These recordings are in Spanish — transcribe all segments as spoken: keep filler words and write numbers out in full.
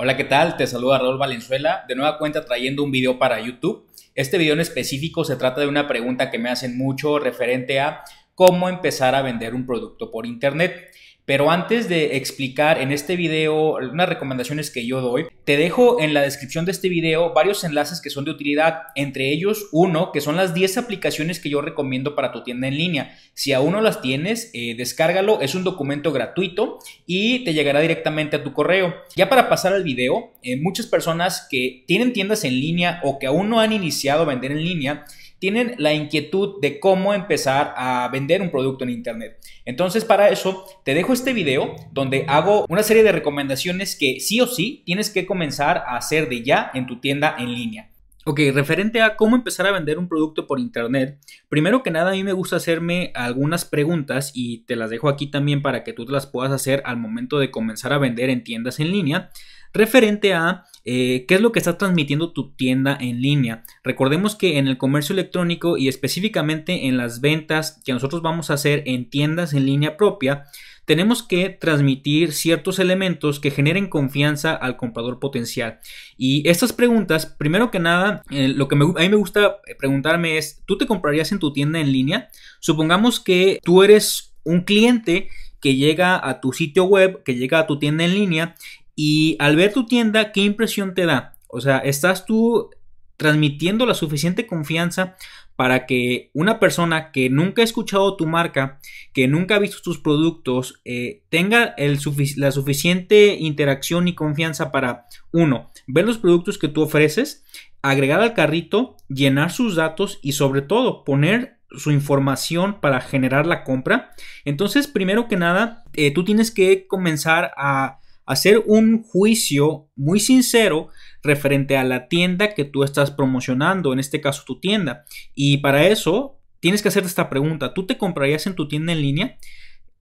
Hola, ¿qué tal? Te saluda Raúl Valenzuela, de nueva cuenta trayendo un video para YouTube. Este video en específico se trata de una pregunta que me hacen mucho referente a cómo empezar a vender un producto por internet. Pero antes de explicar en este video algunas recomendaciones que yo doy, te dejo en la descripción de este video varios enlaces que son de utilidad, entre ellos uno que son las diez aplicaciones que yo recomiendo para tu tienda en línea. Si aún no las tienes, eh, descárgalo, es un documento gratuito y te llegará directamente a tu correo. Ya para pasar al video, eh, muchas personas que tienen tiendas en línea o que aún no han iniciado a vender en línea, tienen la inquietud de cómo empezar a vender un producto en internet. Entonces, para eso te dejo este video donde hago una serie de recomendaciones que sí o sí tienes que comenzar a hacer de ya en tu tienda en línea. Ok, referente a cómo empezar a vender un producto por internet, primero que nada a mí me gusta hacerme algunas preguntas y te las dejo aquí también para que tú te las puedas hacer al momento de comenzar a vender en tiendas en línea. Referente a eh, qué es lo que está transmitiendo tu tienda en línea. Recordemos que en el comercio electrónico y específicamente en las ventas que nosotros vamos a hacer en tiendas en línea propia, tenemos que transmitir ciertos elementos que generen confianza al comprador potencial. Y estas preguntas, primero que nada, eh, lo que me, a mí me gusta preguntarme es, ¿tú te comprarías en tu tienda en línea? Supongamos que tú eres un cliente que llega a tu sitio web, que llega a tu tienda en línea, y al ver tu tienda, ¿qué impresión te da? O sea, ¿estás tú transmitiendo la suficiente confianza para que una persona que nunca ha escuchado tu marca, que nunca ha visto tus productos, eh, tenga el sufic- la suficiente interacción y confianza para, uno, ver los productos que tú ofreces, agregar al carrito, llenar sus datos y sobre todo poner su información para generar la compra? Entonces, primero que nada, eh, tú tienes que comenzar a hacer un juicio muy sincero referente a la tienda que tú estás promocionando, en este caso tu tienda. Y para eso tienes que hacerte esta pregunta: ¿tú te comprarías en tu tienda en línea?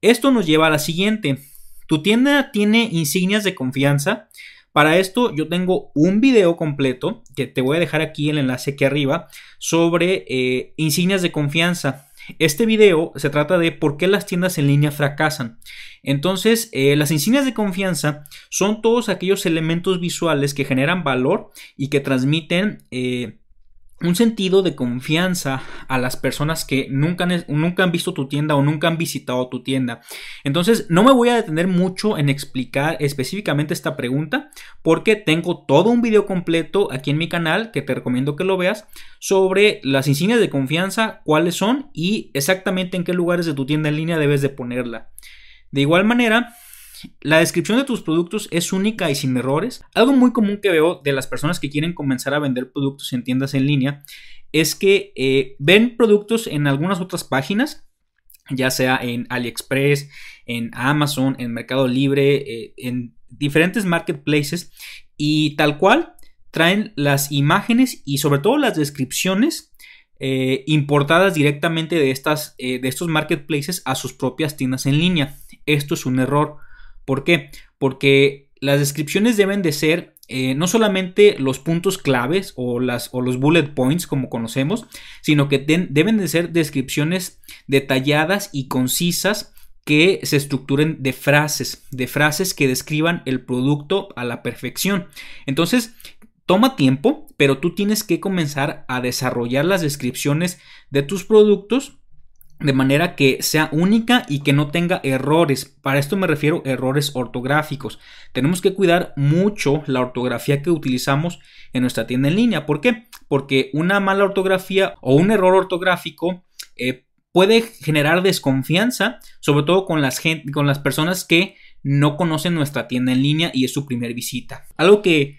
Esto nos lleva a la siguiente. ¿Tu tienda tiene insignias de confianza? Para esto yo tengo un video completo, que te voy a dejar aquí el enlace aquí arriba, sobre eh, insignias de confianza. Este video se trata de por qué las tiendas en línea fracasan. Entonces, eh, las insignias de confianza son todos aquellos elementos visuales que generan valor y que transmiten eh, un sentido de confianza a las personas que nunca han, nunca han visto tu tienda o nunca han visitado tu tienda. Entonces, no me voy a detener mucho en explicar específicamente esta pregunta porque tengo todo un video completo aquí en mi canal que te recomiendo que lo veas sobre las insignias de confianza, cuáles son y exactamente en qué lugares de tu tienda en línea debes de ponerla. De igual manera, la descripción de tus productos es única y sin errores. Algo muy común que veo de las personas que quieren comenzar a vender productos en tiendas en línea es que eh, ven productos en algunas otras páginas, ya sea en AliExpress, en Amazon, en Mercado Libre, eh, en diferentes marketplaces, y tal cual traen las imágenes y sobre todo las descripciones eh, importadas directamente de, estas, eh, de estos marketplaces a sus propias tiendas en línea. Esto es un error. ¿Por qué? Porque las descripciones deben de ser eh, no solamente los puntos claves o, las, o los bullet points como conocemos, sino que ten, deben de ser descripciones detalladas y concisas que se estructuren de frases, de frases que describan el producto a la perfección. Entonces, toma tiempo, pero tú tienes que comenzar a desarrollar las descripciones de tus productos de manera que sea única y que no tenga errores. Para esto me refiero a errores ortográficos. Tenemos que cuidar mucho la ortografía que utilizamos en nuestra tienda en línea. ¿Por qué? Porque una mala ortografía o un error ortográfico eh, puede generar desconfianza, sobre todo con las, gente, con las personas que no conocen nuestra tienda en línea y es su primer visita. Algo que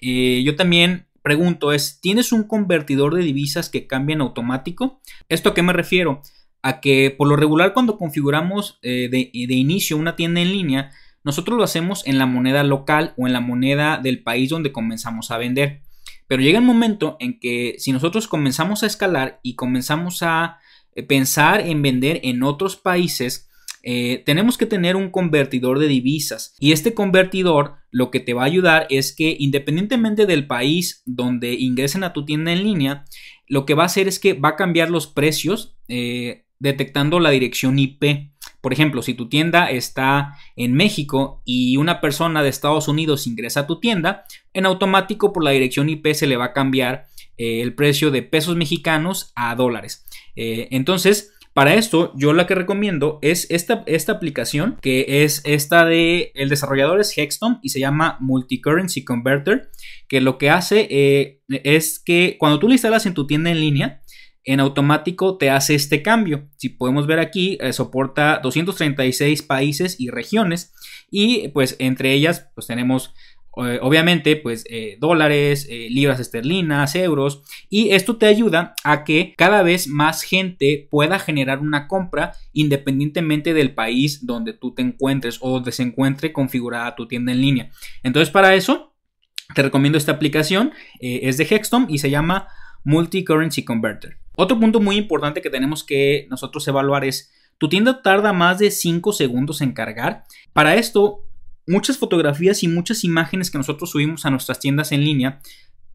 eh, yo también pregunto es, ¿tienes un convertidor de divisas que cambie en automático? ¿Esto a qué me refiero? A que por lo regular cuando configuramos eh, de, de inicio una tienda en línea, nosotros lo hacemos en la moneda local o en la moneda del país donde comenzamos a vender. Pero llega un momento en que si nosotros comenzamos a escalar y comenzamos a pensar en vender en otros países, eh, tenemos que tener un convertidor de divisas. Y este convertidor lo que te va a ayudar es que independientemente del país donde ingresen a tu tienda en línea, lo que va a hacer es que va a cambiar los precios, eh, detectando la dirección I P. Por ejemplo, si tu tienda está en México y una persona de Estados Unidos ingresa a tu tienda, en automático por la dirección I P se le va a cambiar eh, el precio de pesos mexicanos a dólares. Eh, entonces, para esto, yo la que recomiendo es esta, esta aplicación, que es esta de... El desarrollador es Hexton y se llama Multicurrency Converter, que lo que hace eh, es que cuando tú la instalas en tu tienda en línea, en automático te hace este cambio. Si podemos ver aquí, eh, soporta doscientos treinta y seis países y regiones, y pues entre ellas pues tenemos eh, obviamente pues eh, dólares, eh, libras esterlinas, euros, y esto te ayuda a que cada vez más gente pueda generar una compra independientemente del país donde tú te encuentres o donde se encuentre configurada tu tienda en línea. Entonces, para eso te recomiendo esta aplicación, eh, es de Hexton y se llama Multicurrency Converter. Otro punto muy importante que tenemos que nosotros evaluar es: tu tienda tarda más de cinco segundos en cargar. Para esto, muchas fotografías y muchas imágenes que nosotros subimos a nuestras tiendas en línea,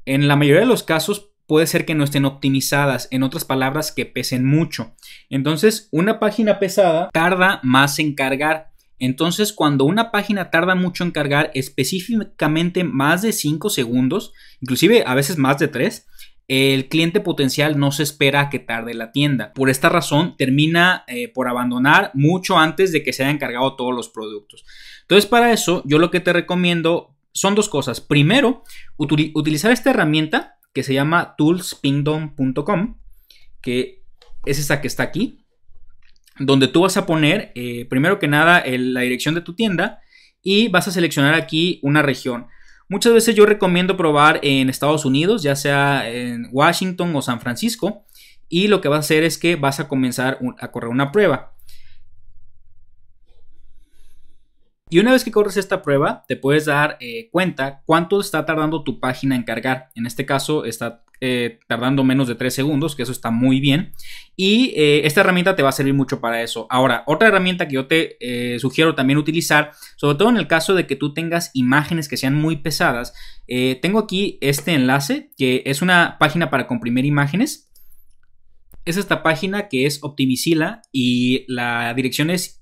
en la mayoría de los casos puede ser que no estén optimizadas, en otras palabras, que pesen mucho. Entonces, una página pesada tarda más en cargar. Entonces, cuando una página tarda mucho en cargar, específicamente más de cinco segundos, inclusive a veces más de tres, el cliente potencial no se espera a que tarde la tienda. Por esta razón termina eh, por abandonar mucho antes de que se hayan cargado todos los productos. Entonces, para eso yo lo que te recomiendo son dos cosas. Primero, util- utilizar esta herramienta que se llama toolspingdom punto com, que es esta que está aquí, donde tú vas a poner eh, primero que nada el, la dirección de tu tienda y vas a seleccionar aquí una región. Muchas veces yo recomiendo probar en Estados Unidos, ya sea en Washington o San Francisco, y lo que vas a hacer es que vas a comenzar a correr una prueba. Y una vez que corres esta prueba, te puedes dar eh, cuenta cuánto está tardando tu página en cargar. En este caso está eh, tardando menos de tres segundos, que eso está muy bien. Y eh, esta herramienta te va a servir mucho para eso. Ahora, otra herramienta que yo te eh, sugiero también utilizar, sobre todo en el caso de que tú tengas imágenes que sean muy pesadas. Eh, tengo aquí este enlace, que es una página para comprimir imágenes. Es esta página que es Optimizilla y la dirección es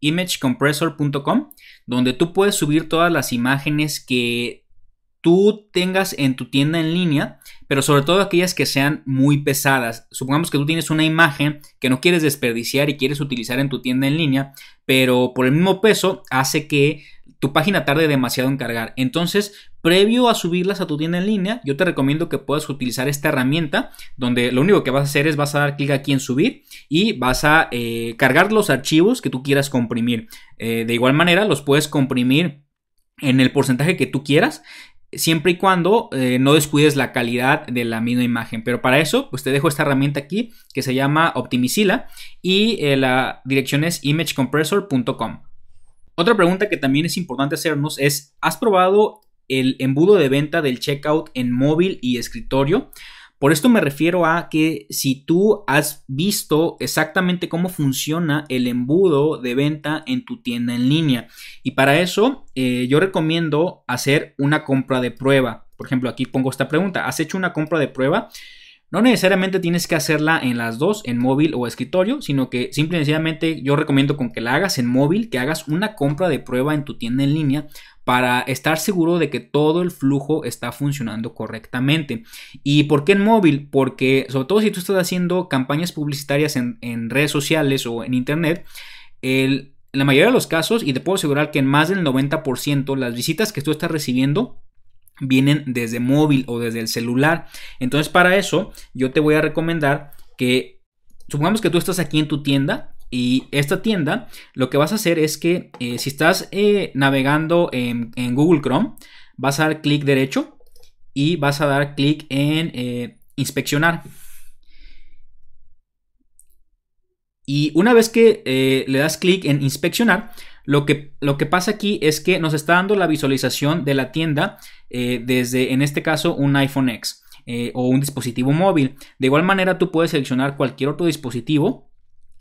image compressor punto com, donde tú puedes subir todas las imágenes que tú tengas en tu tienda en línea, pero sobre todo aquellas que sean muy pesadas. Supongamos que tú tienes una imagen que no quieres desperdiciar y quieres utilizar en tu tienda en línea, pero por el mismo peso hace que tu página tarde demasiado en cargar. Entonces, previo a subirlas a tu tienda en línea, yo te recomiendo que puedas utilizar esta herramienta, donde lo único que vas a hacer es vas a dar clic aquí en subir y vas a eh, cargar los archivos que tú quieras comprimir. Eh, de igual manera, los puedes comprimir en el porcentaje que tú quieras, siempre y cuando eh, no descuides la calidad de la misma imagen. Pero para eso, pues te dejo esta herramienta aquí que se llama Optimizilla y eh, la dirección es image compressor punto com. Otra pregunta que también es importante hacernos es: ¿has probado el embudo de venta del checkout en móvil y escritorio? Por esto me refiero a que si tú has visto exactamente cómo funciona el embudo de venta en tu tienda en línea. Y para eso eh, yo recomiendo hacer una compra de prueba. Por ejemplo, aquí pongo esta pregunta: ¿has hecho una compra de prueba? No necesariamente tienes que hacerla en las dos, en móvil o escritorio, sino que simple y sencillamente yo recomiendo con que la hagas en móvil, que hagas una compra de prueba en tu tienda en línea para estar seguro de que todo el flujo está funcionando correctamente. ¿Y por qué en móvil? Porque sobre todo si tú estás haciendo campañas publicitarias en, en redes sociales o en internet, el, en la mayoría de los casos, y te puedo asegurar que en más del noventa por ciento, las visitas que tú estás recibiendo vienen desde móvil o desde el celular. Entonces, para eso yo te voy a recomendar que, supongamos que tú estás aquí en tu tienda, y esta tienda, lo que vas a hacer es que eh, si estás eh, navegando en, en Google Chrome, vas a dar clic derecho y vas a dar clic en eh, inspeccionar. Y una vez que eh, le das clic en inspeccionar, Lo que, lo que pasa aquí es que nos está dando la visualización de la tienda eh, desde, en este caso, un iPhone X eh, o un dispositivo móvil. De igual manera, tú puedes seleccionar cualquier otro dispositivo,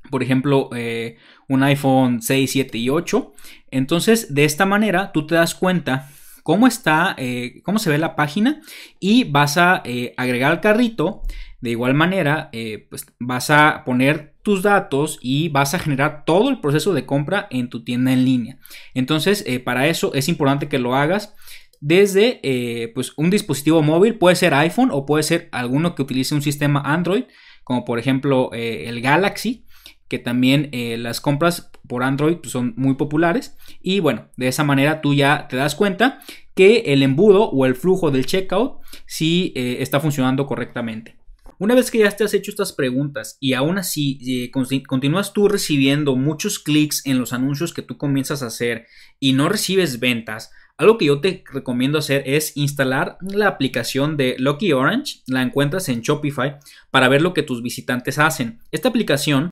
por ejemplo, eh, un iPhone seis, siete y ocho. Entonces, de esta manera, tú te das cuenta cómo está, eh, cómo se ve la página, y vas a eh, agregar al carrito. De igual manera, eh, pues vas a poner tus datos y vas a generar todo el proceso de compra en tu tienda en línea. Entonces, eh, para eso es importante que lo hagas desde eh, pues un dispositivo móvil. Puede ser iPhone o puede ser alguno que utilice un sistema Android, como por ejemplo eh, el Galaxy, que también eh, las compras por Android pues, son muy populares. Y bueno, de esa manera tú ya te das cuenta que el embudo o el flujo del checkout sí eh, está funcionando correctamente. Una vez que ya te has hecho estas preguntas y aún así eh, continúas tú recibiendo muchos clics en los anuncios que tú comienzas a hacer y no recibes ventas, algo que yo te recomiendo hacer es instalar la aplicación de Lucky Orange. La encuentras en Shopify para ver lo que tus visitantes hacen. Esta aplicación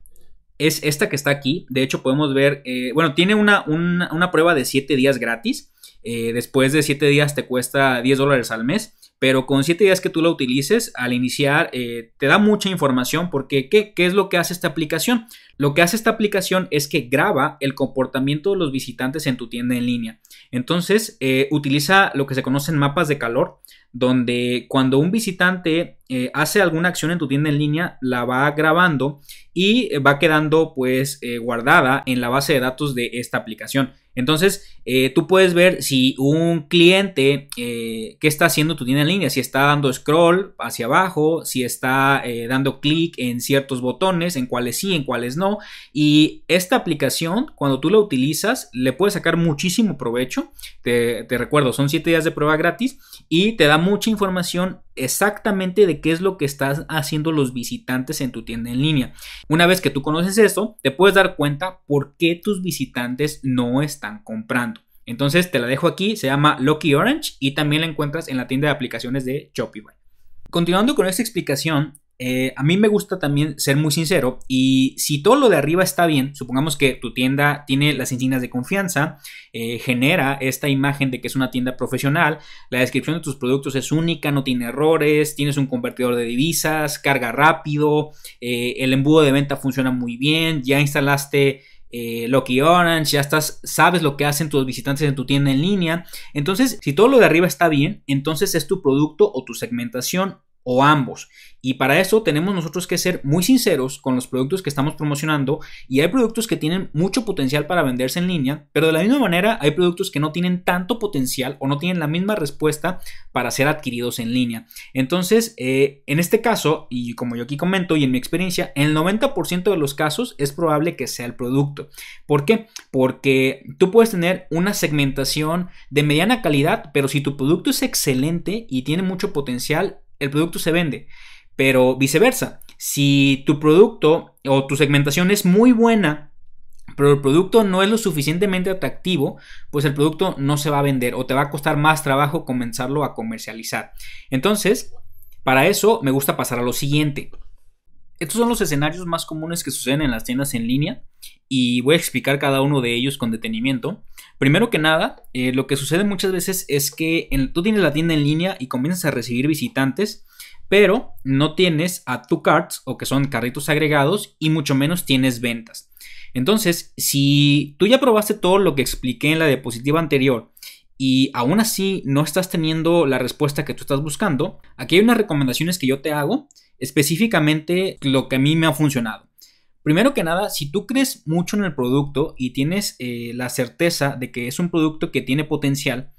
es esta que está aquí. De hecho, podemos ver, eh, bueno, tiene una, una, una prueba de siete días gratis. Eh, después de siete días te cuesta diez dólares al mes. Pero con siete días que tú la utilices, al iniciar eh, te da mucha información porque ¿qué, ¿qué es lo que hace esta aplicación? Lo que hace esta aplicación es que graba el comportamiento de los visitantes en tu tienda en línea. Entonces eh, utiliza lo que se conocen mapas de calor, donde cuando un visitante eh, hace alguna acción en tu tienda en línea, la va grabando y va quedando pues eh, guardada en la base de datos de esta aplicación. Entonces eh, tú puedes ver si un cliente eh, qué está haciendo tu tienda en línea, si está dando scroll hacia abajo, si está eh, dando clic en ciertos botones, en cuáles sí, en cuáles no. Y esta aplicación, cuando tú la utilizas, le puedes sacar muchísimo provecho. Te, te recuerdo, son siete días de prueba gratis y te da mucha información exactamente de qué es lo que están haciendo los visitantes en tu tienda en línea. Una vez que tú conoces esto, te puedes dar cuenta por qué tus visitantes no están comprando. Entonces te la dejo aquí, se llama Lucky Orange y también la encuentras en la tienda de aplicaciones de Shopify. Continuando con esta explicación, eh, a mí me gusta también ser muy sincero, y si todo lo de arriba está bien, supongamos que tu tienda tiene las insignias de confianza, eh, genera esta imagen de que es una tienda profesional, la descripción de tus productos es única, no tiene errores, tienes un convertidor de divisas, carga rápido, eh, el embudo de venta funciona muy bien, ya instalaste Eh, Lucky Orange, ya estás, sabes lo que hacen tus visitantes en tu tienda en línea. Entonces, si todo lo de arriba está bien, entonces es tu producto o tu segmentación o ambos. Y para eso tenemos nosotros que ser muy sinceros con los productos que estamos promocionando, y hay productos que tienen mucho potencial para venderse en línea, pero de la misma manera hay productos que no tienen tanto potencial o no tienen la misma respuesta para ser adquiridos en línea. Entonces, eh, en este caso, y como yo aquí comento y en mi experiencia, en el noventa por ciento de los casos es probable que sea el producto. ¿Por qué? Porque tú puedes tener una segmentación de mediana calidad, pero si tu producto es excelente y tiene mucho potencial, el producto se vende. Pero viceversa, si tu producto o tu segmentación es muy buena, pero el producto no es lo suficientemente atractivo, pues el producto no se va a vender o te va a costar más trabajo comenzarlo a comercializar. Entonces, para eso me gusta pasar a lo siguiente. Estos son los escenarios más comunes que suceden en las tiendas en línea y voy a explicar cada uno de ellos con detenimiento. Primero que nada, eh, lo que sucede muchas veces es que en, tú tienes la tienda en línea y comienzas a recibir visitantes, pero no tienes add to carts, o que son carritos agregados, y mucho menos tienes ventas. Entonces, si tú ya probaste todo lo que expliqué en la diapositiva anterior y aún así no estás teniendo la respuesta que tú estás buscando, aquí hay unas recomendaciones que yo te hago, específicamente lo que a mí me ha funcionado. Primero que nada, si tú crees mucho en el producto y tienes eh, la certeza de que es un producto que tiene potencial,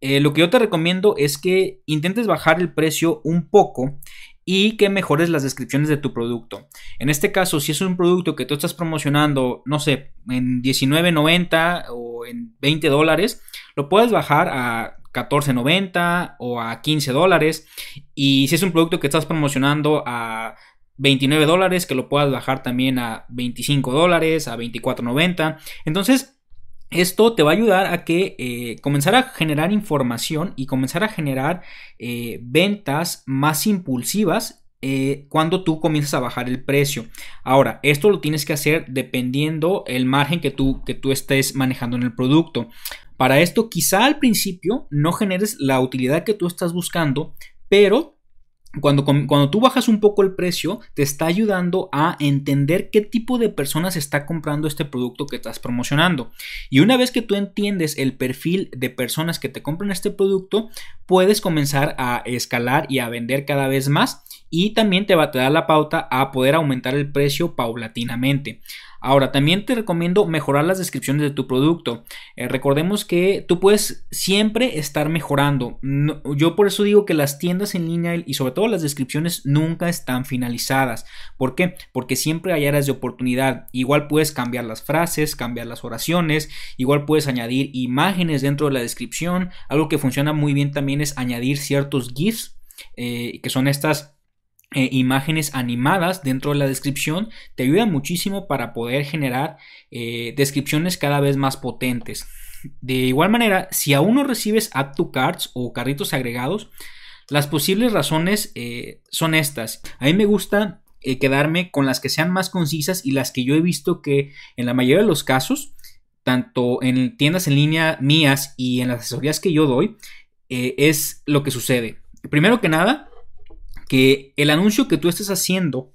eh, lo que yo te recomiendo es que intentes bajar el precio un poco y que mejores las descripciones de tu producto. En este caso, si es un producto que tú estás promocionando, no sé, en diecinueve noventa o en veinte dólares, lo puedes bajar a catorce noventa o a quince dólares. Y si es un producto que estás promocionando a veintinueve dólares, que lo puedas bajar también a veinticinco dólares, a veinticuatro noventa. Entonces, esto te va a ayudar a que eh, comenzar a generar información y comenzar a generar eh, ventas más impulsivas eh, cuando tú comienzas a bajar el precio. Ahora, esto lo tienes que hacer dependiendo el margen que tú, que tú estés manejando en el producto. Para esto, quizá al principio no generes la utilidad que tú estás buscando, pero Cuando, cuando tú bajas un poco el precio, te está ayudando a entender qué tipo de personas está comprando este producto que estás promocionando. Y una vez que tú entiendes el perfil de personas que te compran este producto, puedes comenzar a escalar y a vender cada vez más. Y también te va a dar la pauta a poder aumentar el precio paulatinamente. Ahora, también te recomiendo mejorar las descripciones de tu producto. Eh, recordemos que tú puedes siempre estar mejorando. No, yo por eso digo que las tiendas en línea y sobre todo las descripciones nunca están finalizadas. ¿Por qué? Porque siempre hay áreas de oportunidad. Igual puedes cambiar las frases, cambiar las oraciones. Igual puedes añadir imágenes dentro de la descripción. Algo que funciona muy bien también es añadir ciertos GIFs, eh, que son estas... Eh, imágenes animadas dentro de la descripción. Te ayuda muchísimo para poder generar eh, descripciones cada vez más potentes. De igual manera, si aún no recibes add to carts o carritos agregados, las posibles razones eh, son estas. A mí me gusta eh, quedarme con las que sean más concisas y las que yo he visto que en la mayoría de los casos, tanto en tiendas en línea mías y en las asesorías que yo doy, eh, es lo que sucede. Primero que nada, que el anuncio que tú estés haciendo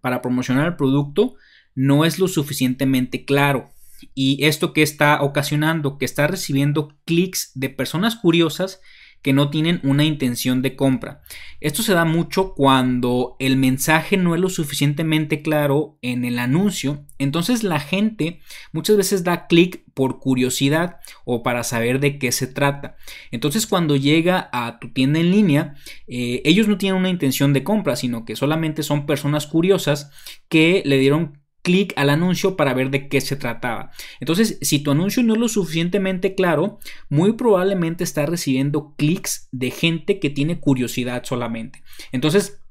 para promocionar el producto no es lo suficientemente claro. Y esto que está ocasionando, que está recibiendo clics de personas curiosas que no tienen una intención de compra. Esto se da mucho cuando el mensaje no es lo suficientemente claro en el anuncio. Entonces la gente muchas veces da clic por curiosidad o para saber de qué se trata. Entonces cuando llega a tu tienda en línea, eh, ellos no tienen una intención de compra, sino que solamente son personas curiosas que le dieron clic al anuncio para ver de qué se trataba. Entonces, si tu anuncio no es lo suficientemente claro, muy probablemente está recibiendo clics de gente que tiene curiosidad solamente. Entonces,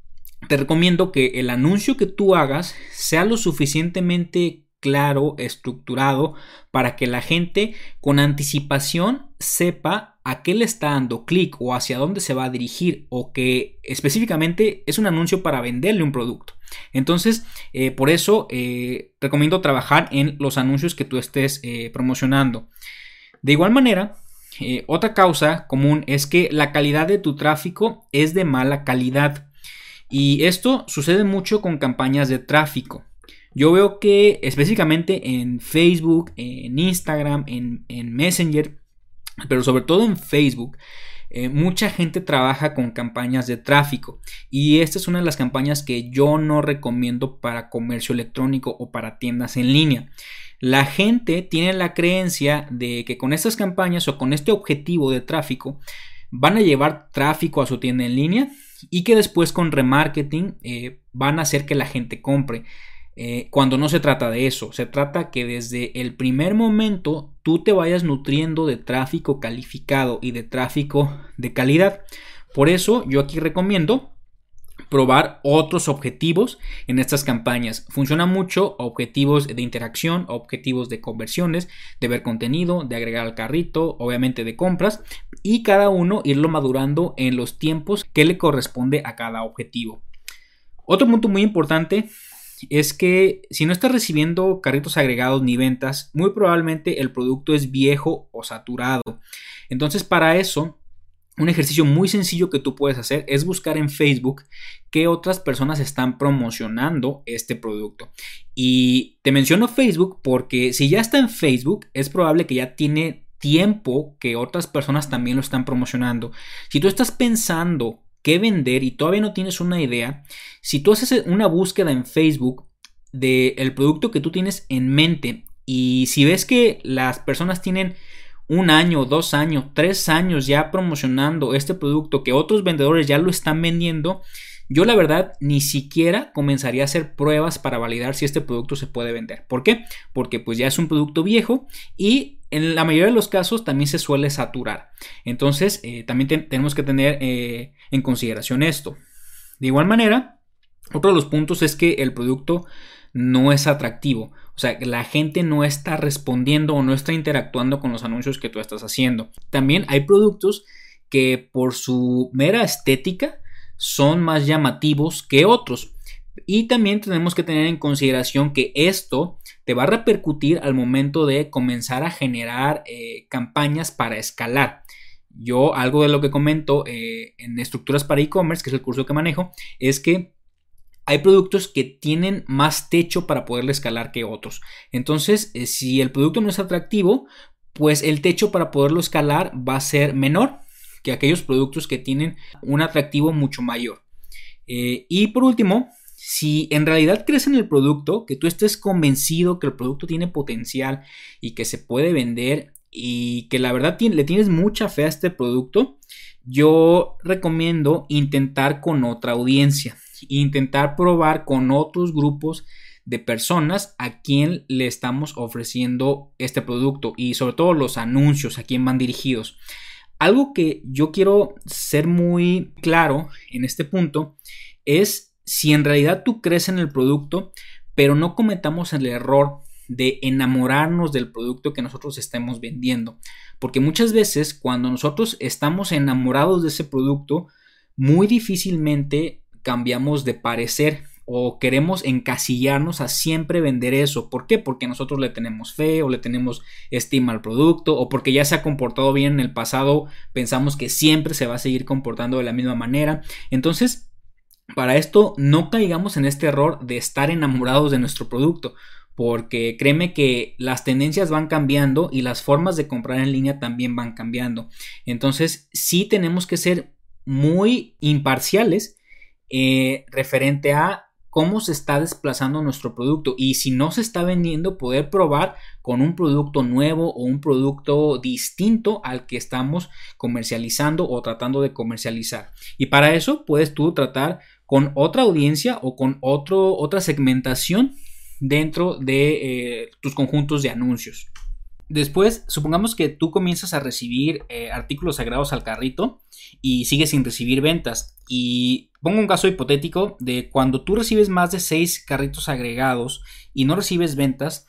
te recomiendo que el anuncio que tú hagas sea lo suficientemente claro, estructurado, para que la gente con anticipación sepa a qué le está dando clic o hacia dónde se va a dirigir, o que específicamente es un anuncio para venderle un producto. Entonces, eh, por eso eh, recomiendo trabajar en los anuncios que tú estés eh, promocionando. De igual manera, eh, otra causa común es que la calidad de tu tráfico es de mala calidad. Y esto sucede mucho con campañas de tráfico. Yo veo que específicamente en Facebook, en Instagram, en, en Messenger, pero sobre todo en Facebook, eh, mucha gente trabaja con campañas de tráfico. Y esta es una de las campañas que yo no recomiendo para comercio electrónico o para tiendas en línea. La gente tiene la creencia de que con estas campañas o con este objetivo de tráfico van a llevar tráfico a su tienda en línea y que después con remarketing eh, van a hacer que la gente compre. Eh, cuando no se trata de eso, se trata que desde el primer momento tú te vayas nutriendo de tráfico calificado y de tráfico de calidad. Por eso yo aquí recomiendo probar otros objetivos en estas campañas. Funciona mucho objetivos de interacción, objetivos de conversiones, de ver contenido, de agregar al carrito, obviamente de compras, y cada uno irlo madurando en los tiempos que le corresponde a cada objetivo. Otro punto muy importante es que si no estás recibiendo carritos agregados ni ventas, muy probablemente el producto es viejo o saturado. Entonces, para eso, un ejercicio muy sencillo que tú puedes hacer es buscar en Facebook qué otras personas están promocionando este producto. Y te menciono Facebook porque si ya está en Facebook, es probable que ya tiene tiempo que otras personas también lo están promocionando. Si tú estás pensando qué vender y todavía no tienes una idea, si tú haces una búsqueda en Facebook del producto que tú tienes en mente y si ves que las personas tienen un año, dos años, tres años ya promocionando este producto, que otros vendedores ya lo están vendiendo, yo la verdad ni siquiera comenzaría a hacer pruebas para validar si este producto se puede vender. ¿Por qué? Porque pues ya es un producto viejo y en la mayoría de los casos también se suele saturar. Entonces eh, también te- tenemos que tener eh, en consideración esto. De igual manera, otro de los puntos es que el producto no es atractivo. O sea, la gente no está respondiendo o no está interactuando con los anuncios que tú estás haciendo. También hay productos que por su mera estética son más llamativos que otros. Y también tenemos que tener en consideración que esto te va a repercutir al momento de comenzar a generar eh, campañas para escalar. yo algo de lo que comento eh, en Estructuras para e-commerce, que es el curso que manejo, es que hay productos que tienen más techo para poderle escalar que otros. Entonces, eh, si el producto no es atractivo, pues el techo para poderlo escalar va a ser menor que aquellos productos que tienen un atractivo mucho mayor. Eh, y por último, si en realidad crees en el producto, que tú estés convencido que el producto tiene potencial y que se puede vender y que la verdad le tienes mucha fe a este producto, yo recomiendo intentar con otra audiencia, intentar probar con otros grupos de personas a quién le estamos ofreciendo este producto y sobre todo los anuncios, a quién van dirigidos. Algo que yo quiero ser muy claro en este punto es si en realidad tú crees en el producto, pero no cometamos el error de enamorarnos del producto que nosotros estemos vendiendo. Porque muchas veces cuando nosotros estamos enamorados de ese producto, muy difícilmente cambiamos de parecer o queremos encasillarnos a siempre vender eso. ¿Por qué? Porque nosotros le tenemos fe o le tenemos estima al producto o porque ya se ha comportado bien en el pasado, pensamos que siempre se va a seguir comportando de la misma manera. Entonces, para esto no caigamos en este error de estar enamorados de nuestro producto, porque créeme que las tendencias van cambiando y las formas de comprar en línea también van cambiando. Entonces sí tenemos que ser muy imparciales eh, referente a cómo se está desplazando nuestro producto y si no se está vendiendo poder probar con un producto nuevo o un producto distinto al que estamos comercializando o tratando de comercializar. Y para eso puedes tú tratar con otra audiencia o con otro, otra segmentación dentro de eh, tus conjuntos de anuncios. Después, supongamos que tú comienzas a recibir eh, artículos agregados al carrito y sigues sin recibir ventas. Y pongo un caso hipotético de cuando tú recibes más de seis carritos agregados y no recibes ventas,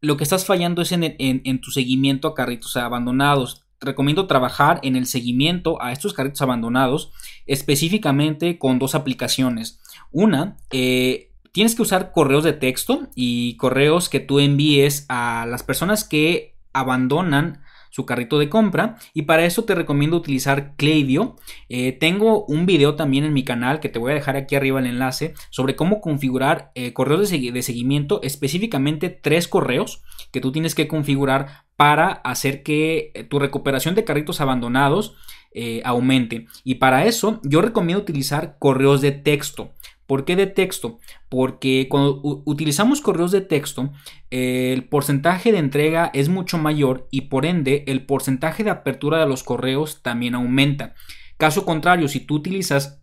lo que estás fallando es en, en, en tu seguimiento a carritos abandonados. Recomiendo trabajar en el seguimiento a estos carritos abandonados específicamente con dos aplicaciones. Una, eh, tienes que usar correos de texto y correos que tú envíes a las personas que abandonan su carrito de compra, y para eso te recomiendo utilizar Klaviyo. Eh, tengo un video también en mi canal que te voy a dejar aquí arriba el enlace sobre cómo configurar eh, correos de, segu- de seguimiento, específicamente tres correos que tú tienes que configurar para hacer que tu recuperación de carritos abandonados eh, aumente. Y para eso yo recomiendo utilizar correos de texto. ¿Por qué de texto? Porque cuando utilizamos correos de texto, el porcentaje de entrega es mucho mayor y por ende el porcentaje de apertura de los correos también aumenta. Caso contrario, si tú utilizas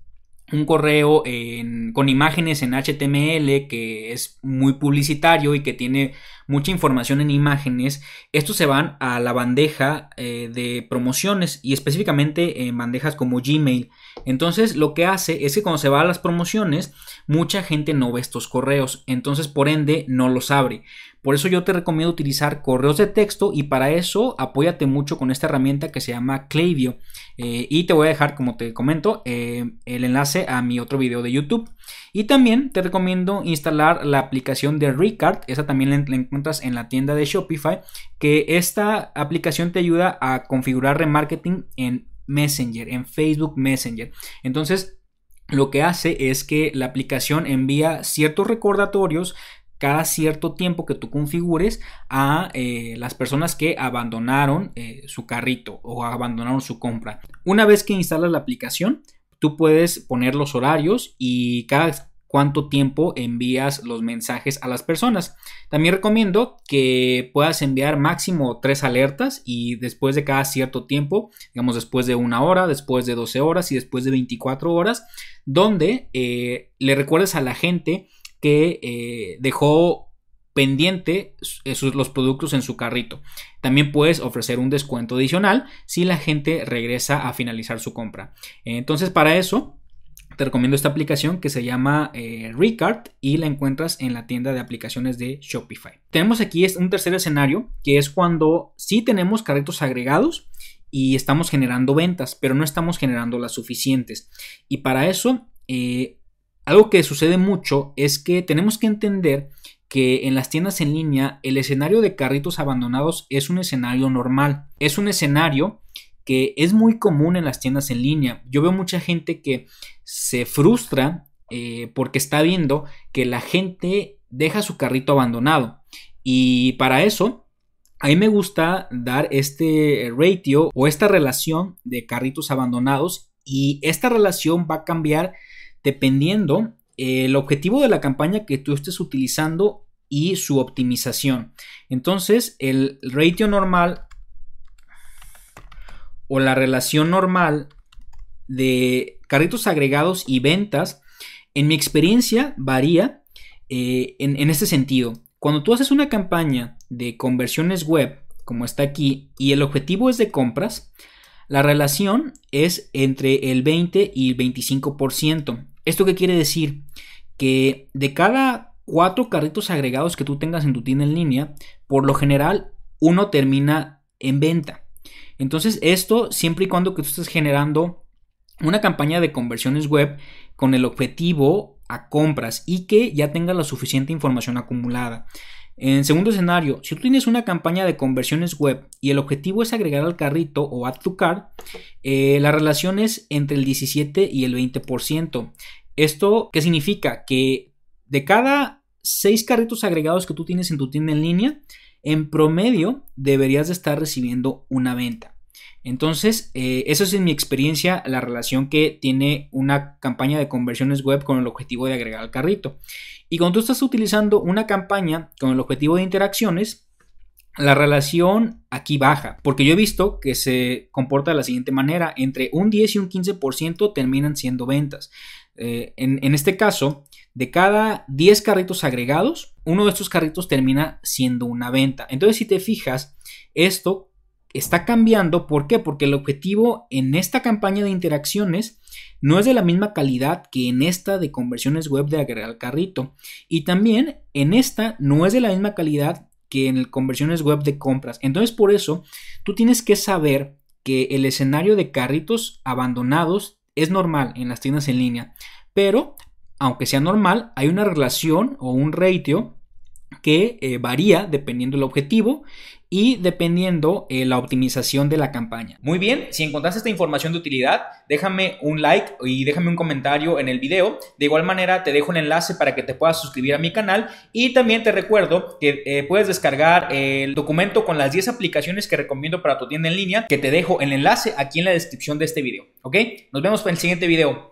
un correo en, con imágenes en H T M L que es muy publicitario y que tiene mucha información en imágenes, estos se van a la bandeja eh, de promociones y específicamente en bandejas como Gmail. Entonces lo que hace es que cuando se va a las promociones mucha gente no ve estos correos, entonces por ende no los abre. Por eso yo te recomiendo utilizar correos de texto y para eso apóyate mucho con esta herramienta que se llama Klaviyo. Eh, y te voy a dejar, como te comento, eh, el enlace a mi otro video de YouTube. Y también te recomiendo instalar la aplicación de Recart. Esa también la, la encuentras en la tienda de Shopify, que esta aplicación te ayuda a configurar remarketing en Messenger, en Facebook Messenger. Entonces lo que hace es que la aplicación envía ciertos recordatorios cada cierto tiempo que tú configures a eh, las personas que abandonaron eh, su carrito o abandonaron su compra. Una vez que instalas la aplicación, tú puedes poner los horarios y cada cuánto tiempo envías los mensajes a las personas. También recomiendo que puedas enviar máximo tres alertas y después de cada cierto tiempo, digamos después de una hora, después de doce horas y después de veinticuatro horas, donde eh, le recuerdes a la gente que eh, dejó pendiente esos, los productos en su carrito. También puedes ofrecer un descuento adicional si la gente regresa a finalizar su compra. Entonces para eso te recomiendo esta aplicación que se llama eh, Recart y la encuentras en la tienda de aplicaciones de Shopify. Tenemos aquí un tercer escenario que es cuando sí tenemos carritos agregados y estamos generando ventas, pero no estamos generando las suficientes. Y para eso eh, algo que sucede mucho es que tenemos que entender que en las tiendas en línea el escenario de carritos abandonados es un escenario normal. Es un escenario que es muy común en las tiendas en línea. Yo veo mucha gente que se frustra eh, porque está viendo que la gente deja su carrito abandonado, y para eso a mí me gusta dar este ratio o esta relación de carritos abandonados, y esta relación va a cambiar dependiendo el objetivo de la campaña que tú estés utilizando y su optimización. Entonces el ratio normal o la relación normal de carritos agregados y ventas, en mi experiencia, varía eh, en, en este sentido. Cuando tú haces una campaña de conversiones web, como está aquí, y el objetivo es de compras, la relación es entre el veinte y el veinticinco por ciento. ¿Esto qué quiere decir? Que de cada cuatro carritos agregados que tú tengas en tu tienda en línea, por lo general, uno termina en venta. Entonces esto siempre y cuando que tú estés generando una campaña de conversiones web con el objetivo a compras y que ya tenga la suficiente información acumulada. En segundo escenario, si tú tienes una campaña de conversiones web y el objetivo es agregar al carrito o add to cart, eh, la relación es entre el diecisiete y el veinte por ciento. ¿Esto qué significa? Que de cada seis carritos agregados que tú tienes en tu tienda en línea, en promedio deberías de estar recibiendo una venta. Entonces, eh, eso es en mi experiencia la relación que tiene una campaña de conversiones web con el objetivo de agregar al carrito. Y cuando tú estás utilizando una campaña con el objetivo de interacciones, la relación aquí baja, porque yo he visto que se comporta de la siguiente manera: entre un diez y un quince por ciento terminan siendo ventas. Eh, en, en este caso, de cada diez carritos agregados, uno de estos carritos termina siendo una venta. Entonces, si te fijas, esto está cambiando. ¿Por qué? Porque el objetivo en esta campaña de interacciones no es de la misma calidad que en esta de conversiones web de agregar al carrito, y también en esta no es de la misma calidad que en el conversiones web de compras. Entonces, por eso tú tienes que saber que el escenario de carritos abandonados es normal en las tiendas en línea, pero aunque sea normal, hay una relación o un ratio que eh, varía dependiendo del objetivo y dependiendo eh, la optimización de la campaña. Muy bien, si encontraste esta información de utilidad, déjame un like y déjame un comentario en el video. De igual manera, te dejo el enlace para que te puedas suscribir a mi canal, y también te recuerdo que eh, puedes descargar eh, el documento con las diez aplicaciones que recomiendo para tu tienda en línea, que te dejo el enlace aquí en la descripción de este video. ¿Ok? Nos vemos en el siguiente video.